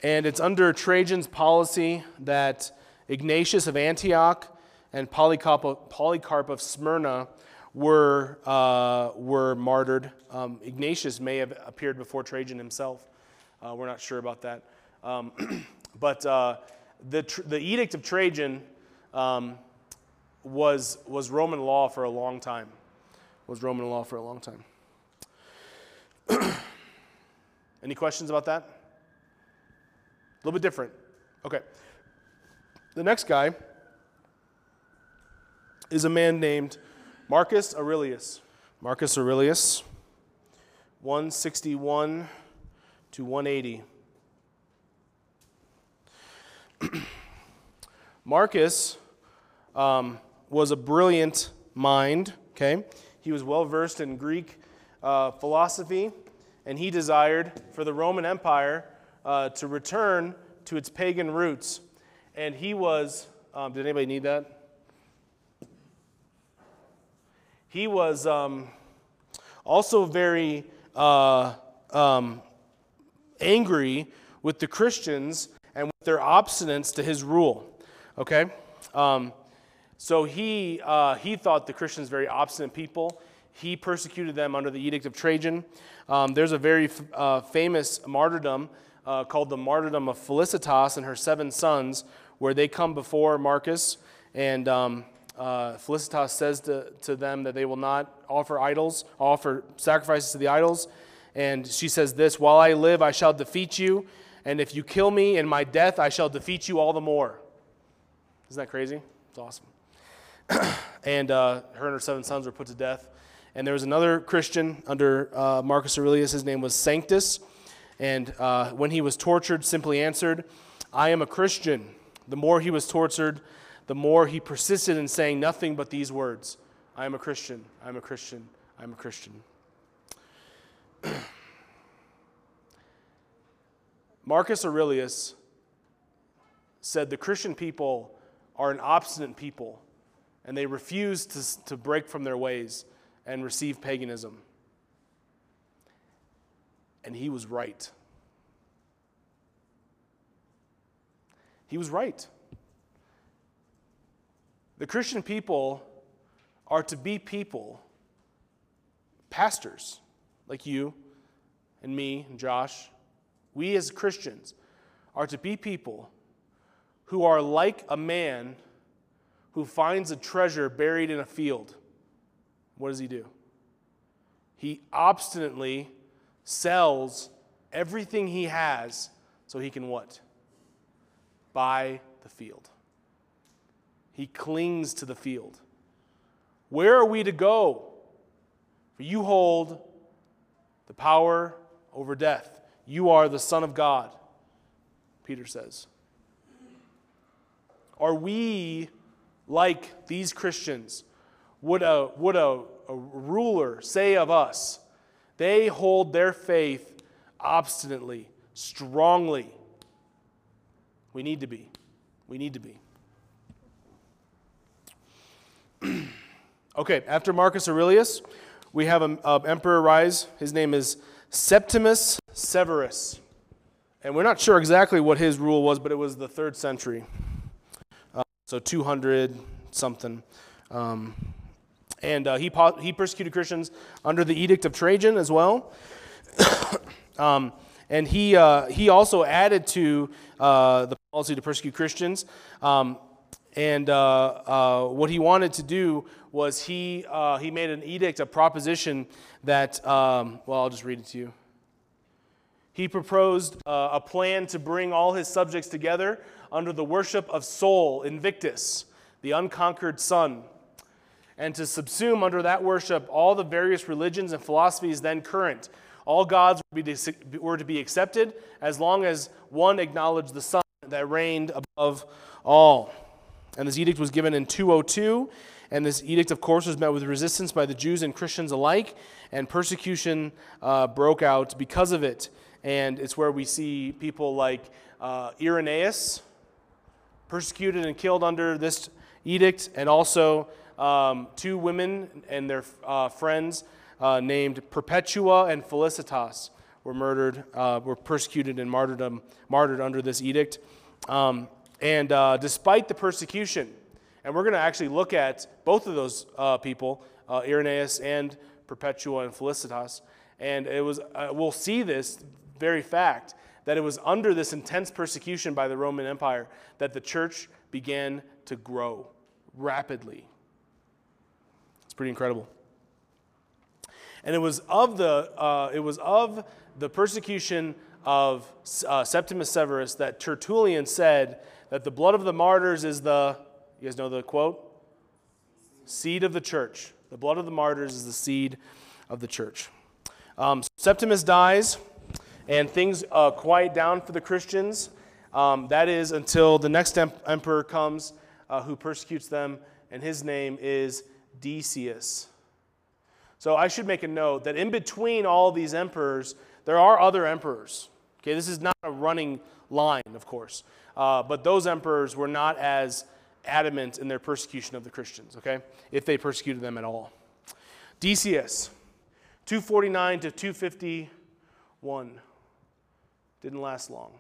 And it's under Trajan's policy that Ignatius of Antioch and Polycarp of, Polycarp of Smyrna were, uh, were martyred. Um, Ignatius may have appeared before Trajan himself. Uh, we're not sure about that. Um, but uh, the, the Edict of Trajan um, was, was Roman law for a long time. Was Roman law for a long time. Any questions about that? A little bit different. Okay. The next guy is a man named Marcus Aurelius. Marcus Aurelius, one sixty-one to one eighty. Marcus um, was a brilliant mind, okay? He was well-versed in Greek uh, philosophy, and he desired for the Roman Empire Uh, to return to its pagan roots. And he was, um, did anybody need that? He was um, also very uh, um, angry with the Christians and with their obstinance to his rule, okay? Um, so he, uh, he thought the Christians very obstinate people. He persecuted them under the Edict of Trajan. Um, there's a very f uh, famous martyrdom uh, called the Martyrdom of Felicitas and her seven sons, where they come before Marcus, and um, uh, Felicitas says to, to them that they will not offer idols, offer sacrifices to the idols. And she says this, "While I live, I shall defeat you. And if you kill me in my death, I shall defeat you all the more." Isn't that crazy? It's awesome. And uh, her and her seven sons were put to death. And there was another Christian under uh, Marcus Aurelius. His name was Sanctus. And uh, when he was tortured, simply answered, "I am a Christian." The more he was tortured, the more he persisted in saying nothing but these words, "I am a Christian, I am a Christian, I am a Christian." Marcus Aurelius said the Christian people are an obstinate people, and they refuse to, to break from their ways and receive paganism. And he was right. He was right. The Christian people are to be people, pastors like you and me and Josh. We as Christians are to be people who are like a man who finds a treasure buried in a field. What does he do? He obstinately sells everything he has so he can what? Buy the field. He clings to the field. Where are we to go? For you hold the power over death. You are the Son of God, Peter says. Are we like these Christians? Would a, would a, a ruler say of us, they hold their faith obstinately, strongly? We need to be. We need to be. Okay, after Marcus Aurelius, we have an emperor rise. His name is Septimus Severus. And we're not sure exactly what his rule was, but it was the third century. Uh, so two hundred something. Um, and uh, he, he persecuted Christians under the Edict of Trajan as well. um, and he, uh, he also added to uh, the policy to persecute Christians. Um, and uh, uh, what he wanted to do was he, uh, he made an edict, a proposition that, um, well, I'll just read it to you. He proposed uh, a plan to bring all his subjects together under the worship of Sol Invictus, the unconquered sun, and to subsume under that worship all the various religions and philosophies then current. All gods were to be, were to be accepted as long as one acknowledged the sun that reigned above all. And this edict was given in two oh two, and this edict, of course, was met with resistance by the Jews and Christians alike, and persecution uh, broke out because of it. And it's where we see people like uh, Irenaeus persecuted and killed under this edict, and also um, two women and their uh, friends uh, named Perpetua and Felicitas were murdered, uh, were persecuted and martyrdom, martyred under this edict. Um, and uh, despite the persecution, and we're going to actually look at both of those uh, people, uh, Irenaeus and Perpetua and Felicitas, and it was uh, we'll see this very fact that it was under this intense persecution by the Roman Empire that the church began to grow rapidly. It's pretty incredible. And it was of the uh, it was of the persecution of uh, Septimus Severus that Tertullian said that the blood of the martyrs is the, you guys know the quote? Seed of the church. The blood of the martyrs is the seed of the church. Um, Septimus dies, and things uh, quiet down for the Christians. Um, that is until the next em emperor comes uh, who persecutes them, and his name is Decius. So I should make a note that in between all these emperors, there are other emperors. Okay, this is not a running line, of course, uh, but those emperors were not as adamant in their persecution of the Christians, okay, if they persecuted them at all. Decius, two forty-nine to two fifty-one, didn't last long.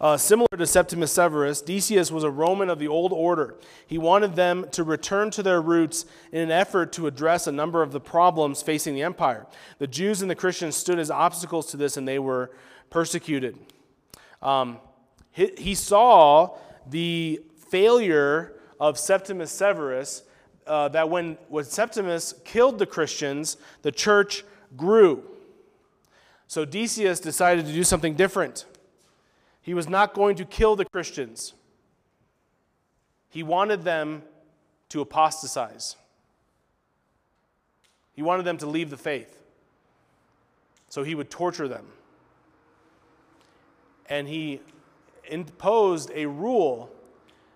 Uh, similar to Septimus Severus, Decius was a Roman of the old order. He wanted them to return to their roots in an effort to address a number of the problems facing the empire. The Jews and the Christians stood as obstacles to this, and they were persecuted. Um, he, he saw the failure of Septimus Severus, uh, that when, when Septimus killed the Christians, the church grew. So Decius decided to do something different. He was not going to kill the Christians. He wanted them to apostatize. He wanted them to leave the faith. So he would torture them. And he imposed a rule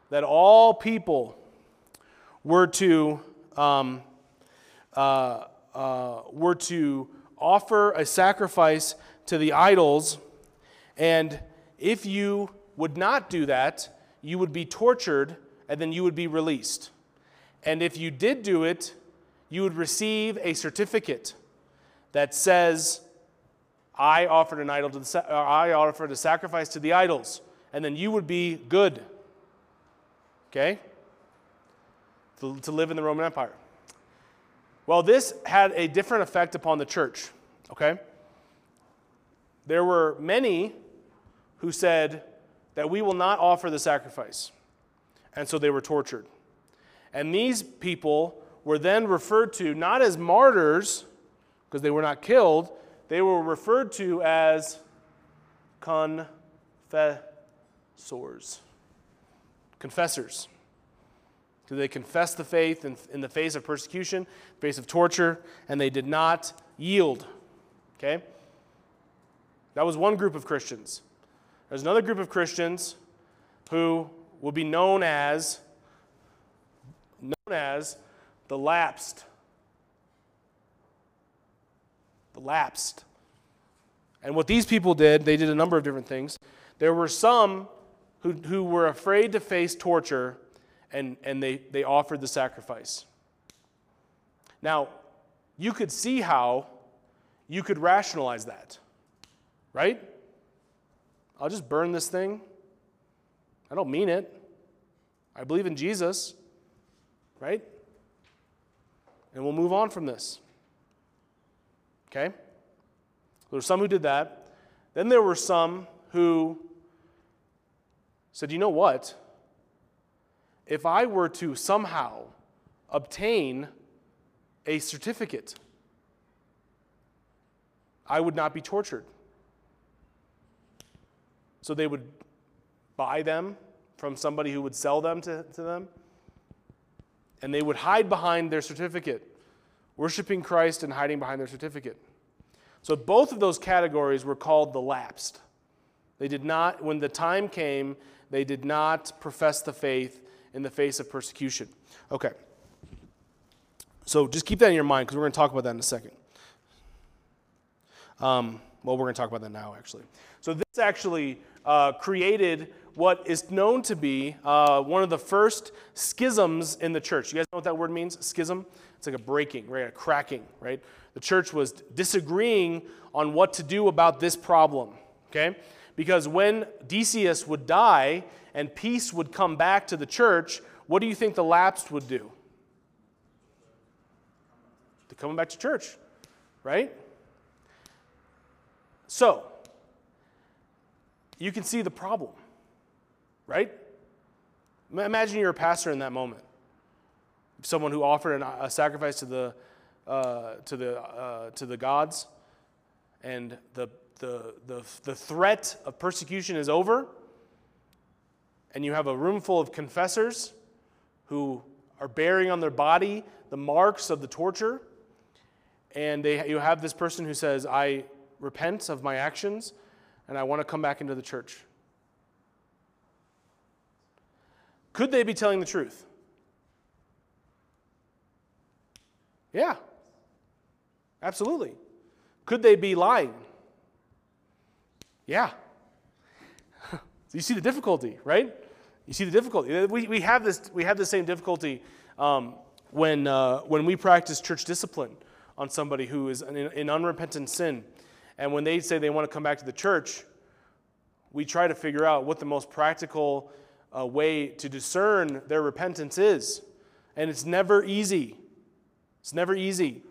that all people were to um, uh, uh, were to offer a sacrifice to the idols, and if you would not do that, you would be tortured, and then you would be released. And if you did do it, you would receive a certificate that says, I offered an idol to the, or I offered a sacrifice to the idols, and then you would be good. Okay? To, to live in the Roman Empire. Well, this had a different effect upon the church. Okay? There were many who said that we will not offer the sacrifice. And so they were tortured. And these people were then referred to not as martyrs, because they were not killed, they were referred to as confessors. Confessors. So they confessed the faith in, in the face of persecution, in the face of torture, and they did not yield. Okay? That was one group of Christians. There's another group of Christians who will be known as, known as the lapsed. The lapsed. And what these people did, they did a number of different things. There were some who, who were afraid to face torture, and, and they, they offered the sacrifice. Now, you could see how you could rationalize that, right? I'll just burn this thing. I don't mean it. I believe in Jesus, right? And we'll move on from this. Okay? There were some who did that. Then there were some who said, you know what? If I were to somehow obtain a certificate, I would not be tortured. So they would buy them from somebody who would sell them to, to them. And they would hide behind their certificate, worshiping Christ and hiding behind their certificate. So both of those categories were called the lapsed. They did not, when the time came, they did not profess the faith in the face of persecution. Okay. So just keep that in your mind, because we're going to talk about that in a second. Um, well, we're going to talk about that now, actually. So this actually... Uh, created what is known to be uh, one of the first schisms in the church. You guys know what that word means? Schism? It's like a breaking, right? A cracking, right? The church was disagreeing on what to do about this problem, okay? Because when Decius would die and peace would come back to the church, what do you think the lapsed would do? They're coming back to church, right? So, you can see the problem, right? Imagine you're a pastor in that moment. Someone who offered an, a sacrifice to the uh, to the uh, to the gods, and the, the the the threat of persecution is over, and you have a room full of confessors who are bearing on their body the marks of the torture, and they you have this person who says, "I repent of my actions, and I want to come back into the church." Could they be telling the truth? Yeah, absolutely. Could they be lying? Yeah. You see the difficulty, right? You see the difficulty. We, we have this we have the same difficulty um, when uh, when we practice church discipline on somebody who is in, in unrepentant sin. And when they say they want to come back to the church, we try to figure out what the most practical uh, way to discern their repentance is. And it's never easy. It's never easy.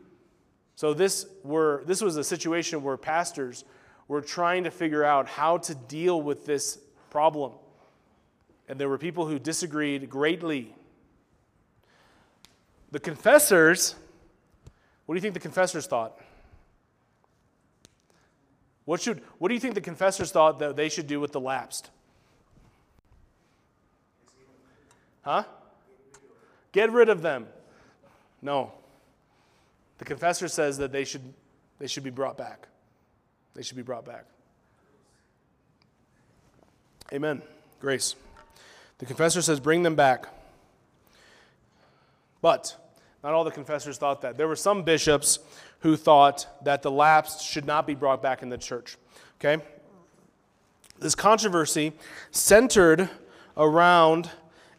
So this, were, this was a situation where pastors were trying to figure out how to deal with this problem. And there were people who disagreed greatly. The confessors, what do you think the confessors thought? What should? What do you think the confessors thought that they should do with the lapsed? Huh? Get rid of them. No. The confessor says that they should, they should be brought back. They should be brought back. Amen. Grace. The confessor says, bring them back. But not all the confessors thought that. There were some bishops who thought that the lapsed should not be brought back in the church. Okay? This controversy centered around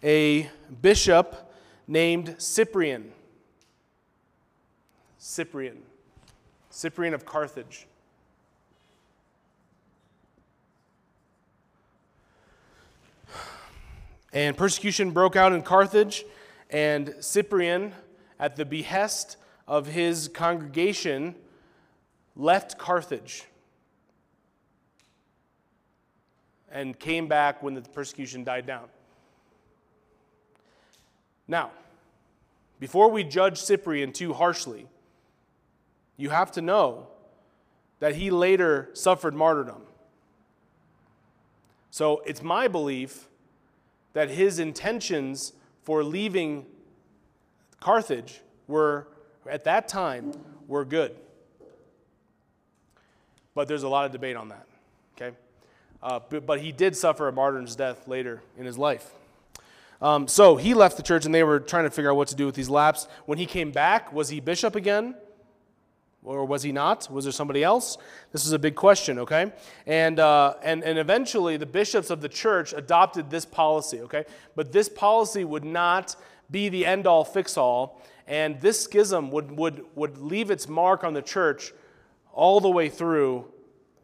a bishop named Cyprian. Cyprian. Cyprian of Carthage. And persecution broke out in Carthage, and Cyprian, at the behest of his congregation, left Carthage and came back when the persecution died down. Now, before we judge Cyprian too harshly, you have to know that he later suffered martyrdom. So it's my belief that his intentions for leaving Carthage were, at that time, were good. But there's a lot of debate on that, okay? Uh, but, but he did suffer a martyr's death later in his life. Um, so he left the church, and they were trying to figure out what to do with these lapsed. When he came back, was he bishop again? Or was he not? Was there somebody else? This is a big question, okay? And, uh, and, and eventually, the bishops of the church adopted this policy, okay? But this policy would not be the end-all, fix-all, and this schism would, would, would leave its mark on the church all the way through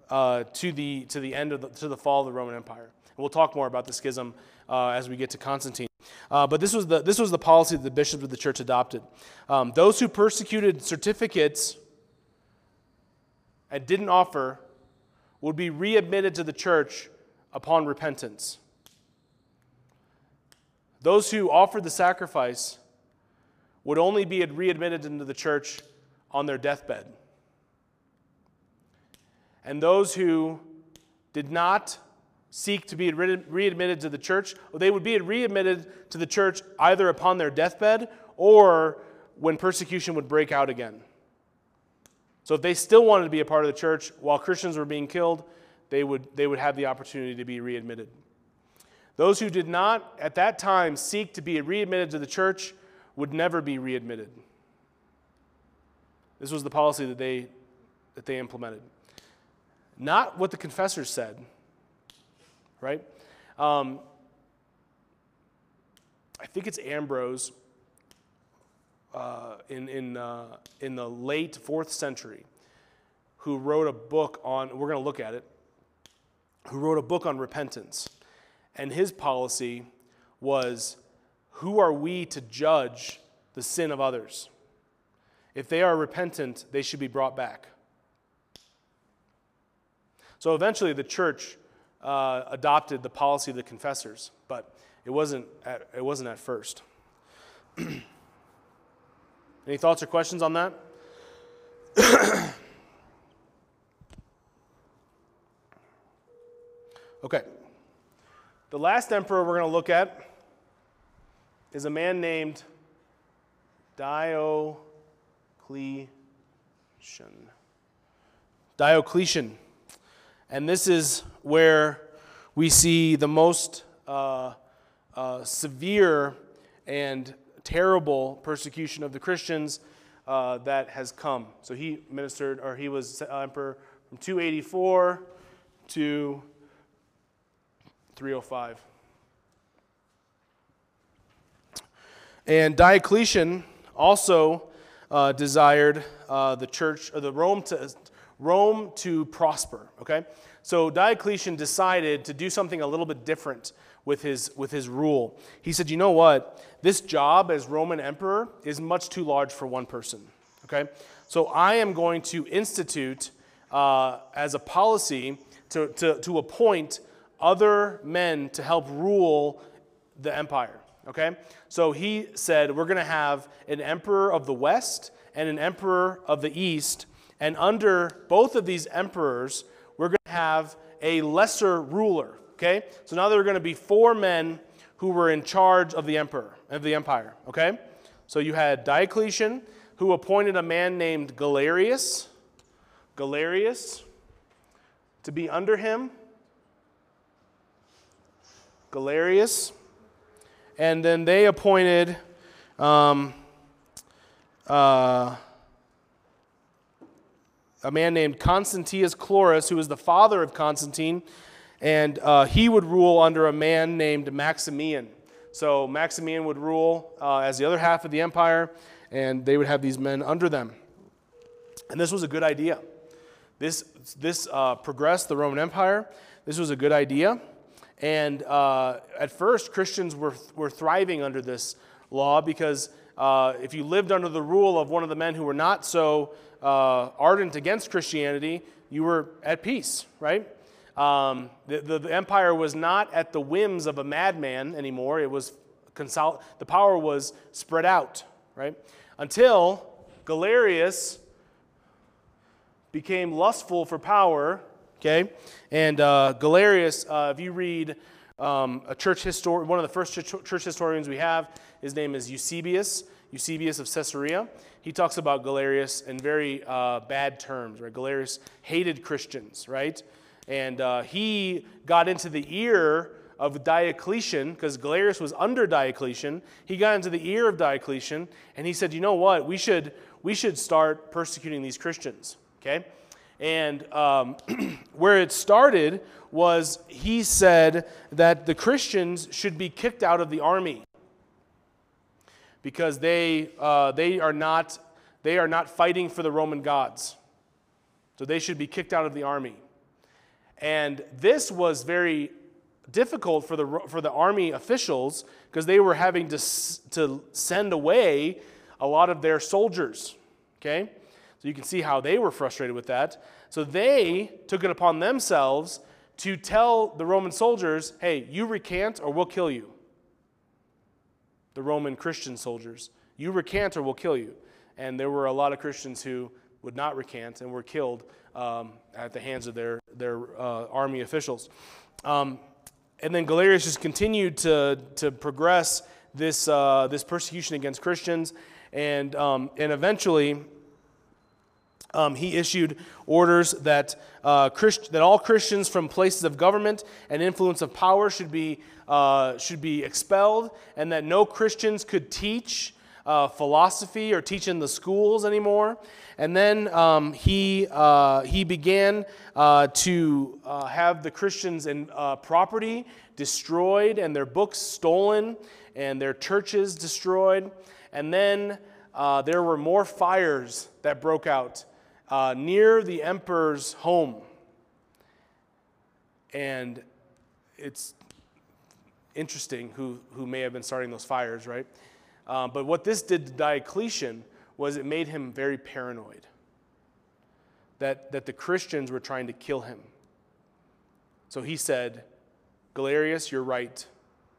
uh, to the to the end of the, to the fall of the Roman Empire. And we'll talk more about the schism uh, as we get to Constantine. Uh, but this was the this was the policy that the bishops of the church adopted. Um, those who persecuted certificates and didn't offer would be readmitted to the church upon repentance. Those who offered the sacrifice would only be readmitted into the church on their deathbed. And those who did not seek to be readmitted to the church, they would be readmitted to the church either upon their deathbed or when persecution would break out again. So if they still wanted to be a part of the church while Christians were being killed, they would, they would have the opportunity to be readmitted. Those who did not at that time seek to be readmitted to the church would never be readmitted. This was the policy that they, that they implemented. Not what the confessors said, right? Um, I think it's Ambrose uh, in, in, uh, in the late fourth century who wrote a book on, we're going to look at it, who wrote a book on repentance. And his policy was, who are we to judge the sin of others? If they are repentant, they should be brought back. So eventually the church uh, adopted the policy of the confessors, but it wasn't at, it wasn't at first. Any thoughts or questions on that? Okay. The last emperor we're going to look at is a man named Diocletian. Diocletian. And this is where we see the most uh, uh, severe and terrible persecution of the Christians uh, that has come. So he ministered, or he was emperor from two eighty-four to three oh five. And Diocletian also uh, desired uh, the church, or the Rome, to, Rome to prosper, okay? So Diocletian decided to do something a little bit different with his, with his rule. He said, you know what? This job as Roman emperor is much too large for one person, okay? So I am going to institute uh, as a policy to, to, to appoint other men to help rule the empire, okay? So he said, we're going to have an emperor of the West and an emperor of the East, and under both of these emperors, we're going to have a lesser ruler, okay? So now there are going to be four men who were in charge of the emperor, of the empire, okay? So you had Diocletian, who appointed a man named Galerius, Galerius, to be under him, Galerius, and then they appointed um, uh, a man named Constantius Chlorus, who was the father of Constantine, and uh, he would rule under a man named Maximian. So Maximian would rule uh, as the other half of the empire, and they would have these men under them. And this was a good idea. This, this uh, progressed the Roman Empire. This was a good idea. And uh, at first, Christians were, were thriving under this law because uh, if you lived under the rule of one of the men who were not so uh, ardent against Christianity, you were at peace, right? Um, the, the, the empire was not at the whims of a madman anymore. It was consol- the power was spread out, right? Until Galerius became lustful for power, okay? And uh, Galerius, uh, if you read um, a church historian, one of the first ch- church historians we have, his name is Eusebius, Eusebius of Caesarea. He talks about Galerius in very uh, bad terms, right? Galerius hated Christians, right? And uh, he got into the ear of Diocletian, because Galerius was under Diocletian. He got into the ear of Diocletian, and he said, you know what? We should, we should start persecuting these Christians, okay? And um, where it started was he said that the Christians should be kicked out of the army because they, uh, they, are not, they are not fighting for the Roman gods. So they should be kicked out of the army. And this was very difficult for the, for the army officials because they were having to, to send away a lot of their soldiers, okay? So you can see how they were frustrated with that. So they took it upon themselves to tell the Roman soldiers, hey, you recant or we'll kill you. The Roman Christian soldiers, you recant or we'll kill you. And there were a lot of Christians who would not recant and were killed um, at the hands of their, their uh, army officials. Um, and then Galerius just continued to, to progress this, uh, this persecution against Christians. And, um, and eventually... Um, he issued orders that uh, Christ- that all Christians from places of government and influence of power should be uh, should be expelled, and that no Christians could teach uh, philosophy or teach in the schools anymore. And then um, he uh, he began uh, to uh, have the Christians in uh, property destroyed and their books stolen and their churches destroyed. And then uh, there were more fires that broke out Uh, near the emperor's home, and it's interesting who, who may have been starting those fires, right? Uh, but what this did to Diocletian was it made him very paranoid that, that the Christians were trying to kill him. So he said, Galerius, you're right.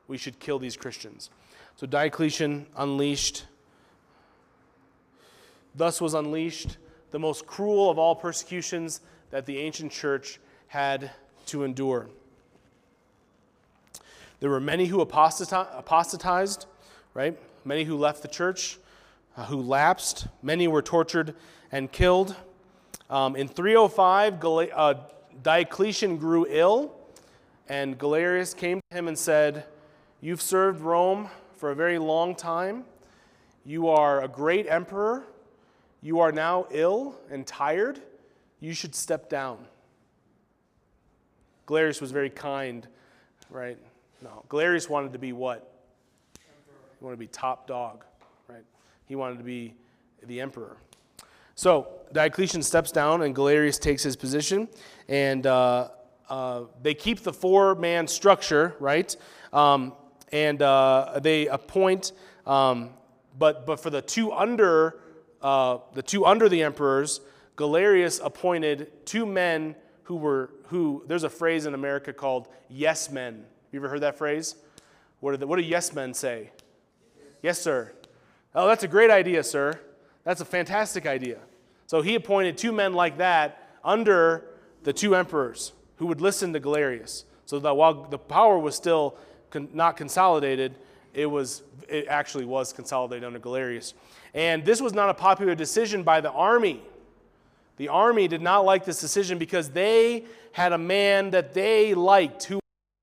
We should kill these Christians. So Diocletian unleashed, thus was unleashed the most cruel of all persecutions that the ancient church had to endure. There were many who apostatized, right? Many who left the church, uh, who lapsed. Many were tortured and killed. Um, in three oh five, Gal- uh, Diocletian grew ill, and Galerius came to him and said, "You've served Rome for a very long time. You are a great emperor. You are now ill and tired. You should step down." Galerius was very kind, right? No, Galerius wanted to be what? Emperor. He wanted to be top dog, right? He wanted to be the emperor. So Diocletian steps down and Galerius takes his position, and uh, uh, they keep the four-man structure, right? Um, and uh, they appoint, um, but but for the two under uh, the two under the emperors, Galerius appointed two men who were who. There's a phrase in America called "yes men." You ever heard that phrase? What do the, what do yes men say? Yes, sir. Oh, that's a great idea, sir. That's a fantastic idea. So he appointed two men like that under the two emperors who would listen to Galerius, so that while the power was still con- not consolidated, it was it actually was consolidated under Galerius. And this was not a popular decision by the army. The army did not like this decision because they had a man that they liked who,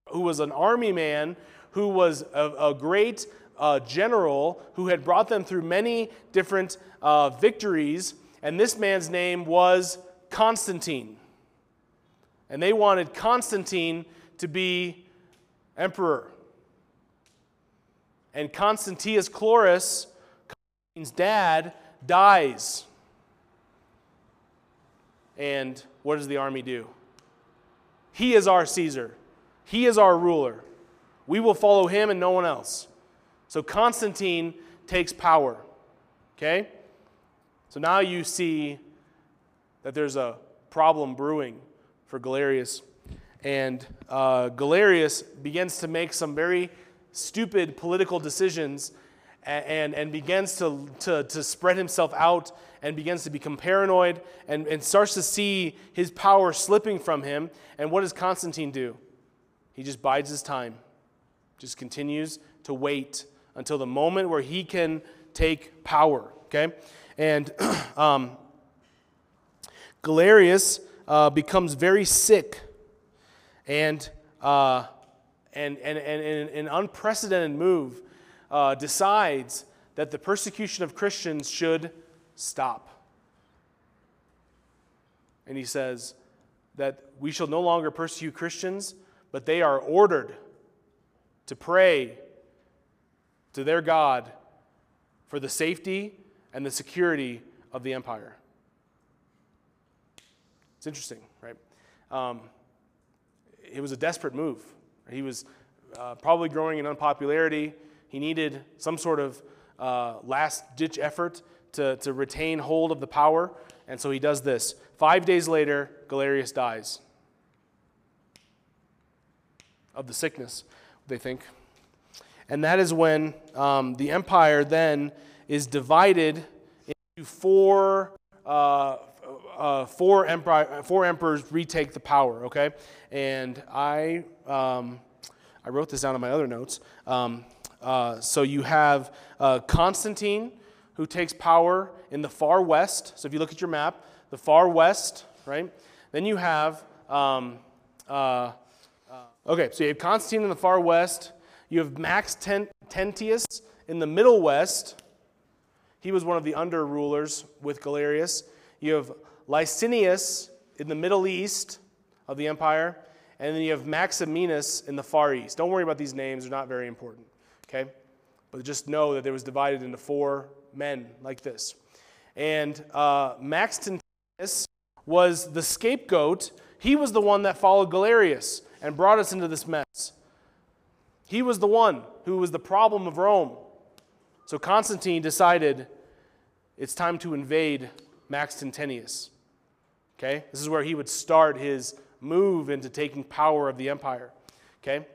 who was an army man, who was a, a great Uh, general who had brought them through many different uh, victories, and this man's name was Constantine. And they wanted Constantine to be emperor. And Constantius Chlorus, Constantine's dad, dies. And what does the army do? He is our Caesar. He is our ruler. We will follow him and no one else. So Constantine takes power, okay? So now you see that there's a problem brewing for Galerius. And uh, Galerius begins to make some very stupid political decisions and, and, and begins to, to, to spread himself out and begins to become paranoid and, and starts to see his power slipping from him. And what does Constantine do? He just bides his time, just continues to wait until the moment where he can take power, okay? And um, Galerius uh, becomes very sick, and, uh, and, and, and, and in an unprecedented move, uh, decides that the persecution of Christians should stop. And he says that we shall no longer persecute Christians, but they are ordered to pray to their God for the safety and the security of the empire. It's interesting, right? Um, it was a desperate move. He was uh, probably growing in unpopularity. He needed some sort of uh, last-ditch effort to, to retain hold of the power, and so he does this. Five days later, Galerius dies of the sickness, they think. And that is when um, the empire then is divided into four. Uh, uh, four empire, four emperors retake the power. Okay, and I, um, I wrote this down in my other notes. Um, uh, so you have uh, Constantine, who takes power in the far west. So if you look at your map, the far west, right? Then you have. Um, uh, uh, okay, so you have Constantine in the far west. You have Max Tentius in the Middle West. He was one of the under-rulers with Galerius. You have Licinius in the Middle East of the empire. And then you have Maximianus in the Far East. Don't worry about these names. They're not very important, okay? But just know that there was divided into four men like this. And uh, Max Tentius was the scapegoat. He was the one that followed Galerius and brought us into this mess. He was the one who was the problem of Rome. So Constantine decided it's time to invade Max Tentius. Okay? This is where he would start his move into taking power of the empire. Okay?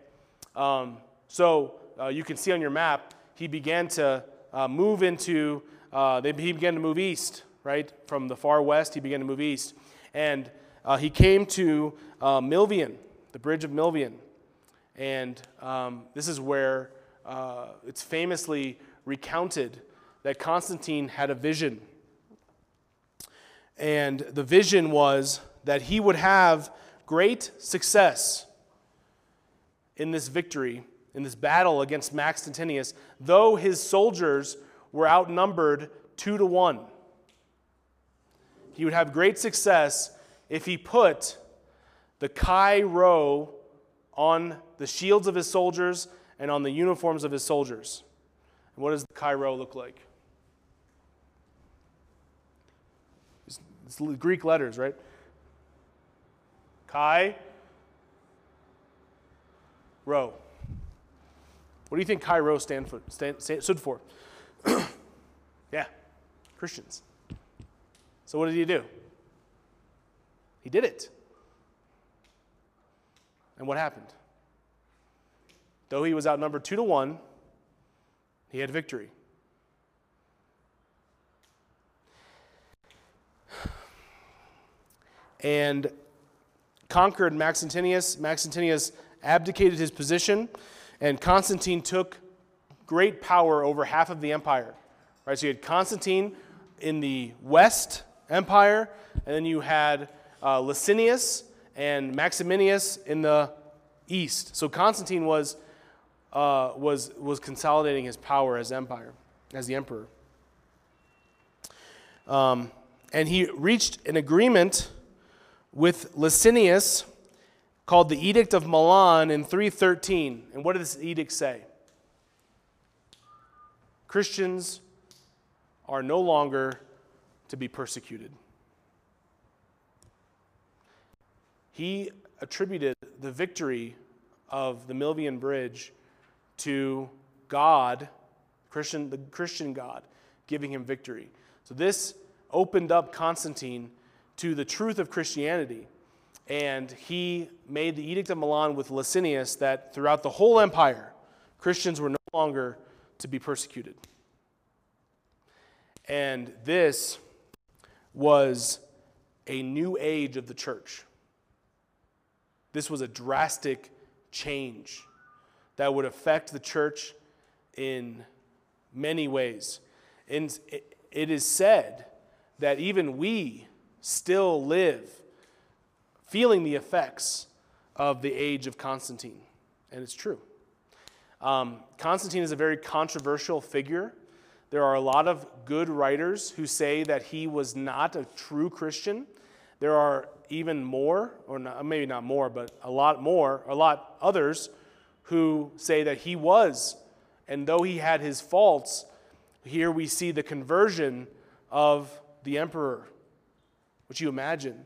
Um, so uh, you can see on your map, he began to uh, move into, uh, they, he began to move east, right? From the far west, he began to move east. And uh, he came to uh, Milvian, the bridge of Milvian. And um, this is where uh, it's famously recounted that Constantine had a vision. And the vision was that he would have great success in this victory, in this battle against Max Tentius, though his soldiers were outnumbered two to one. He would have great success if he put the Chi Rho on the shields of his soldiers and on the uniforms of his soldiers. And what does the Chi Rho look like? It's Greek letters, right? Chi Rho. What do you think Chi Rho stand for, stand, stand, stood for? Yeah, Christians. So what did he do? He did it. And what happened? Though he was outnumbered two to one, he had victory. And conquered Maxentius. Maxentius abdicated his position, and Constantine took great power over half of the empire. Right, so you had Constantine in the West Empire, and then you had uh, Licinius and Maximian in the East. So Constantine was uh, was was consolidating his power as empire, as the emperor. Um, and he reached an agreement with Licinius called the Edict of Milan in three thirteen. And what did this edict say? Christians are no longer to be persecuted. He attributed the victory of the Milvian Bridge to God, Christian, the Christian God, giving him victory. So this opened up Constantine to the truth of Christianity. And he made the Edict of Milan with Licinius that throughout the whole empire, Christians were no longer to be persecuted. And this was a new age of the church. This was a drastic change that would affect the church in many ways. And it is said that even we still live feeling the effects of the age of Constantine. And it's true. Um, Constantine is a very controversial figure. There are a lot of good writers who say that he was not a true Christian. There are even more, or not, maybe not more, but a lot more, a lot others who say that he was. And though he had his faults, here we see the conversion of the emperor. Would you imagine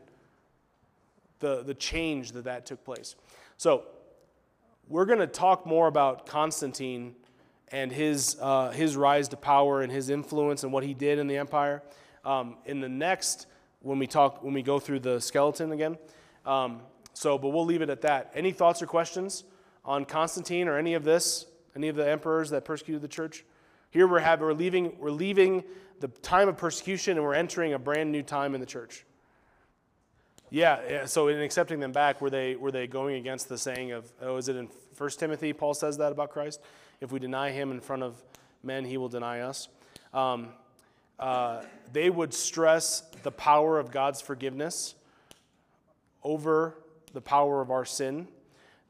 the, the change that that took place? So we're going to talk more about Constantine and his, uh, his rise to power and his influence and what he did in the empire. Um, in the next, when we talk, when we go through the skeleton again. Um, so, but we'll leave it at that. Any thoughts or questions on Constantine or any of this, any of the emperors that persecuted the church? Here we're, have, we're, leaving, we're leaving the time of persecution and we're entering a brand new time in the church. Yeah, so in accepting them back, were they, were they going against the saying of, oh, is it in First Timothy, Paul says that about Christ? If we deny him in front of men, he will deny us. Um, uh, they would stress the power of God's forgiveness over the power of our sin.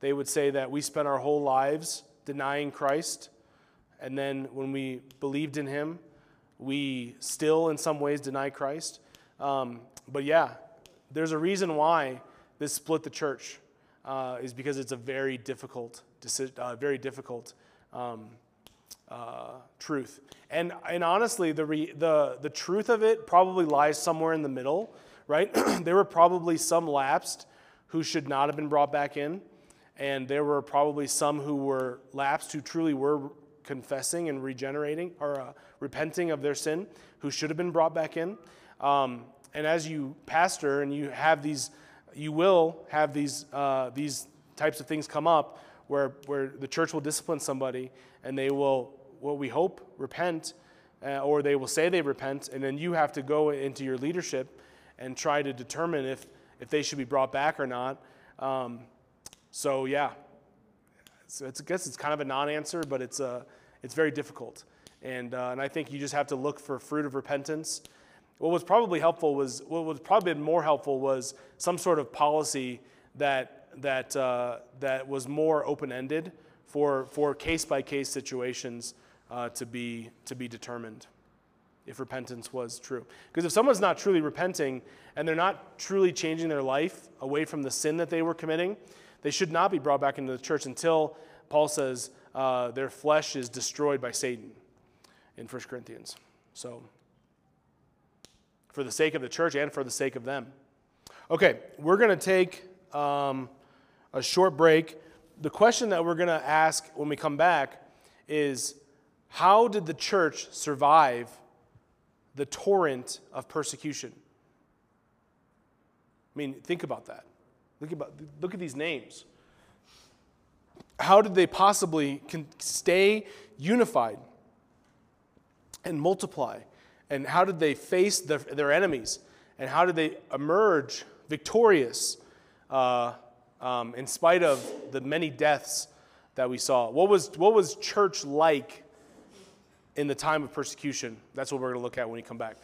They would say that we spent our whole lives denying Christ, and then when we believed in him, we still in some ways deny Christ. Um, but yeah, there's a reason why this split the church, uh, is because it's a very difficult, uh, very difficult Um, uh, truth, and and honestly, the re, the the truth of it probably lies somewhere in the middle, right? There were probably some lapsed who should not have been brought back in, and there were probably some who were lapsed who truly were confessing and regenerating or uh, repenting of their sin who should have been brought back in. Um, and as you pastor and you have these, you will have these uh, these types of things come up. Where, where the church will discipline somebody and they will, what we hope, repent, uh, or they will say they repent, and then you have to go into your leadership and try to determine if, if they should be brought back or not. Um, so yeah, so it's, I guess it's kind of a non-answer, but it's, uh, it's very difficult. And, uh, and I think you just have to look for fruit of repentance. What was probably helpful was, what was probably more helpful was some sort of policy that that uh, that was more open-ended for for case-by-case situations uh, to be to be determined if repentance was true. Because if someone's not truly repenting and they're not truly changing their life away from the sin that they were committing, they should not be brought back into the church until Paul says uh, their flesh is destroyed by Satan in First Corinthians. So for the sake of the church and for the sake of them. Okay, we're going to take um, a short break. The question that we're going to ask when we come back is, how did the church survive the torrent of persecution? I mean, think about that. Look, about, look at these names. How did they possibly can stay unified and multiply? And how did they face the, their enemies? And how did they emerge victorious uh, um, in spite of the many deaths that we saw? What was, what was church like in the time of persecution? That's what we're going to look at when we come back.